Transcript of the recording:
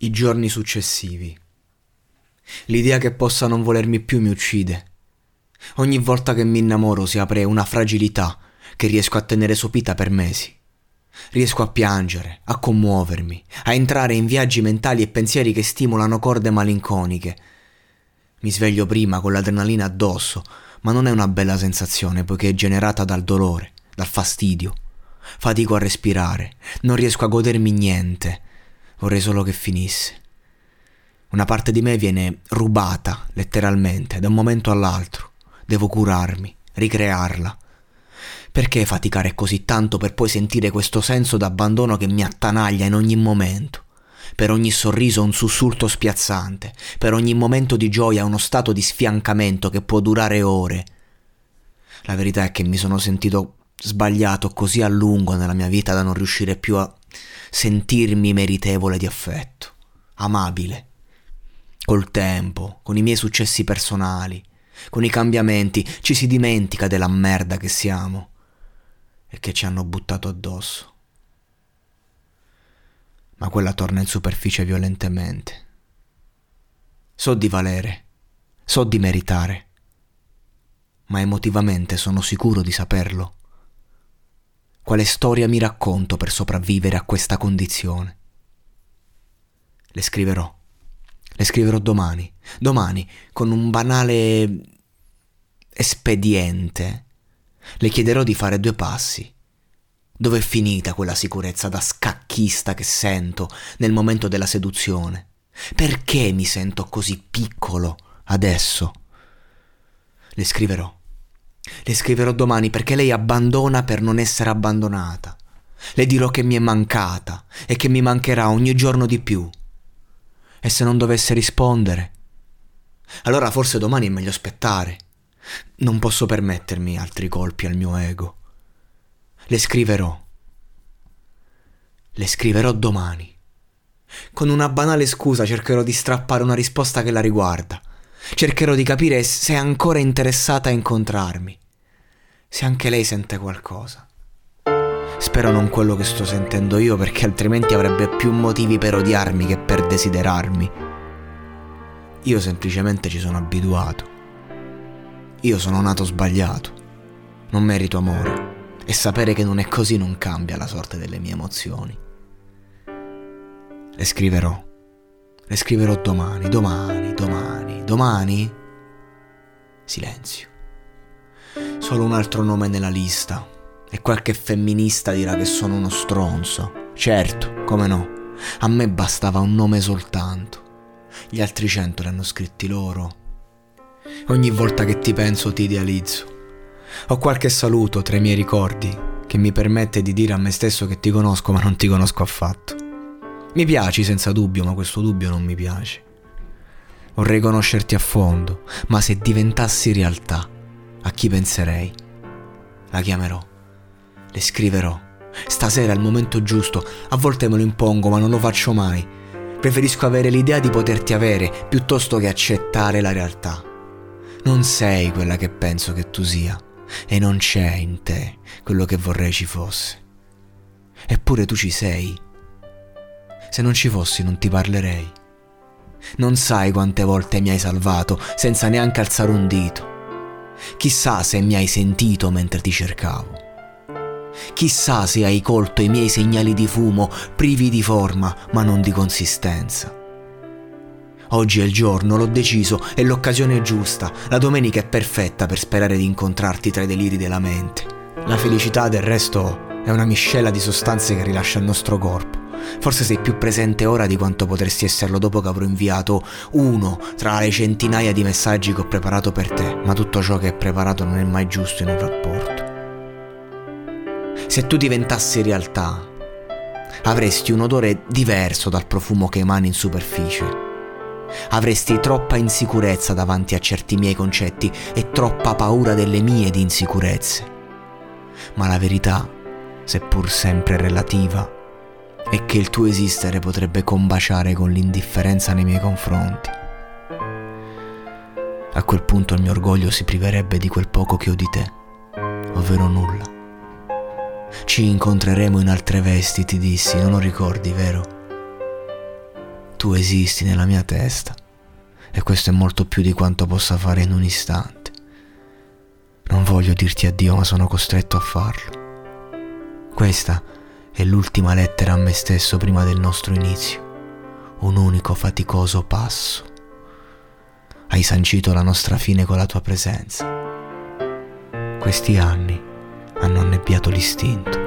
I giorni successivi. L'idea che possa non volermi più mi uccide. Ogni volta che mi innamoro si apre una fragilità che riesco a tenere sopita per mesi. Riesco a piangere, a commuovermi, a entrare in viaggi mentali e pensieri che stimolano corde malinconiche. Mi sveglio prima con l'adrenalina addosso, ma non è una bella sensazione poiché è generata dal dolore, dal fastidio. Fatico a respirare, non riesco a godermi niente. Vorrei solo che finisse. Una parte di me viene rubata, letteralmente, da un momento all'altro. Devo curarmi, ricrearla. Perché faticare così tanto per poi sentire questo senso d'abbandono che mi attanaglia in ogni momento? Per ogni sorriso un sussulto spiazzante, per ogni momento di gioia uno stato di sfiancamento che può durare ore. La verità è che mi sono sentito sbagliato così a lungo nella mia vita da non riuscire più a sentirmi meritevole di affetto, amabile. Col tempo, con i miei successi personali, con i cambiamenti, ci si dimentica della merda che siamo e che ci hanno buttato addosso. Ma quella torna in superficie violentemente. So di valere, so di meritare, ma emotivamente sono sicuro di saperlo. Quale storia mi racconto per sopravvivere a questa condizione? Le scriverò domani, con un banale espediente. Le chiederò di fare due passi. Dov'è finita quella sicurezza da scacchista che sento nel momento della seduzione? Perché mi sento così piccolo adesso? Le scriverò domani perché lei abbandona per non essere abbandonata. Le dirò che mi è mancata e che mi mancherà ogni giorno di più. E se non dovesse rispondere? Allora forse domani è meglio aspettare. Non posso permettermi altri colpi al mio ego. Le scriverò domani. Con una banale scusa cercherò di strappare una risposta che la riguarda. Cercherò di capire se è ancora interessata a incontrarmi, se anche lei sente qualcosa. Spero non quello che sto sentendo io, perché altrimenti avrebbe più motivi per odiarmi che per desiderarmi. Io semplicemente ci sono abituato. Io sono nato sbagliato. Non merito amore. E sapere che non è così non cambia la sorte delle mie emozioni. Le scriverò domani. Silenzio. Solo un altro nome nella lista e qualche femminista dirà che sono uno stronzo. Certo, come no. A me bastava un nome soltanto. Gli altri 100 li hanno scritti loro. Ogni volta che ti penso ti idealizzo. Ho qualche saluto tra i miei ricordi che mi permette di dire a me stesso che ti conosco ma non ti conosco affatto. Mi piaci senza dubbio, ma questo dubbio non mi piace. Vorrei conoscerti a fondo, ma se diventassi realtà, a chi penserei? La chiamerò, le scriverò. Stasera è il momento giusto, a volte me lo impongo, ma non lo faccio mai. Preferisco avere l'idea di poterti avere piuttosto che accettare la realtà. Non sei quella che penso che tu sia e non c'è in te quello che vorrei ci fosse. Eppure tu ci sei. Se non ci fossi non ti parlerei. Non sai quante volte mi hai salvato senza neanche alzare un dito. Chissà se mi hai sentito mentre ti cercavo. Chissà se hai colto i miei segnali di fumo, privi di forma ma non di consistenza. Oggi è il giorno, l'ho deciso, è l'occasione giusta. La domenica è perfetta per sperare di incontrarti tra i deliri della mente. La felicità del resto è una miscela di sostanze che rilascia il nostro corpo. Forse sei più presente ora di quanto potresti esserlo dopo che avrò inviato uno tra le centinaia di messaggi che ho preparato per te. Ma tutto ciò che è preparato non è mai giusto in un rapporto. Se tu diventassi realtà, avresti un odore diverso dal profumo che emani in superficie. Avresti troppa insicurezza davanti a certi miei concetti e troppa paura delle mie di insicurezze. Ma la verità, seppur sempre relativa, è che il tuo esistere potrebbe combaciare con l'indifferenza nei miei confronti. A quel punto il mio orgoglio si priverebbe di quel poco che ho di te, ovvero nulla. Ci incontreremo in altre vesti, ti dissi, non lo ricordi, vero? Tu esisti nella mia testa e questo è molto più di quanto possa fare in un istante. Non voglio dirti addio, ma sono costretto a farlo. Questa è l'ultima lettera a me stesso prima del nostro inizio, un unico faticoso passo. Hai sancito la nostra fine con la tua presenza. Questi anni hanno annebbiato l'istinto.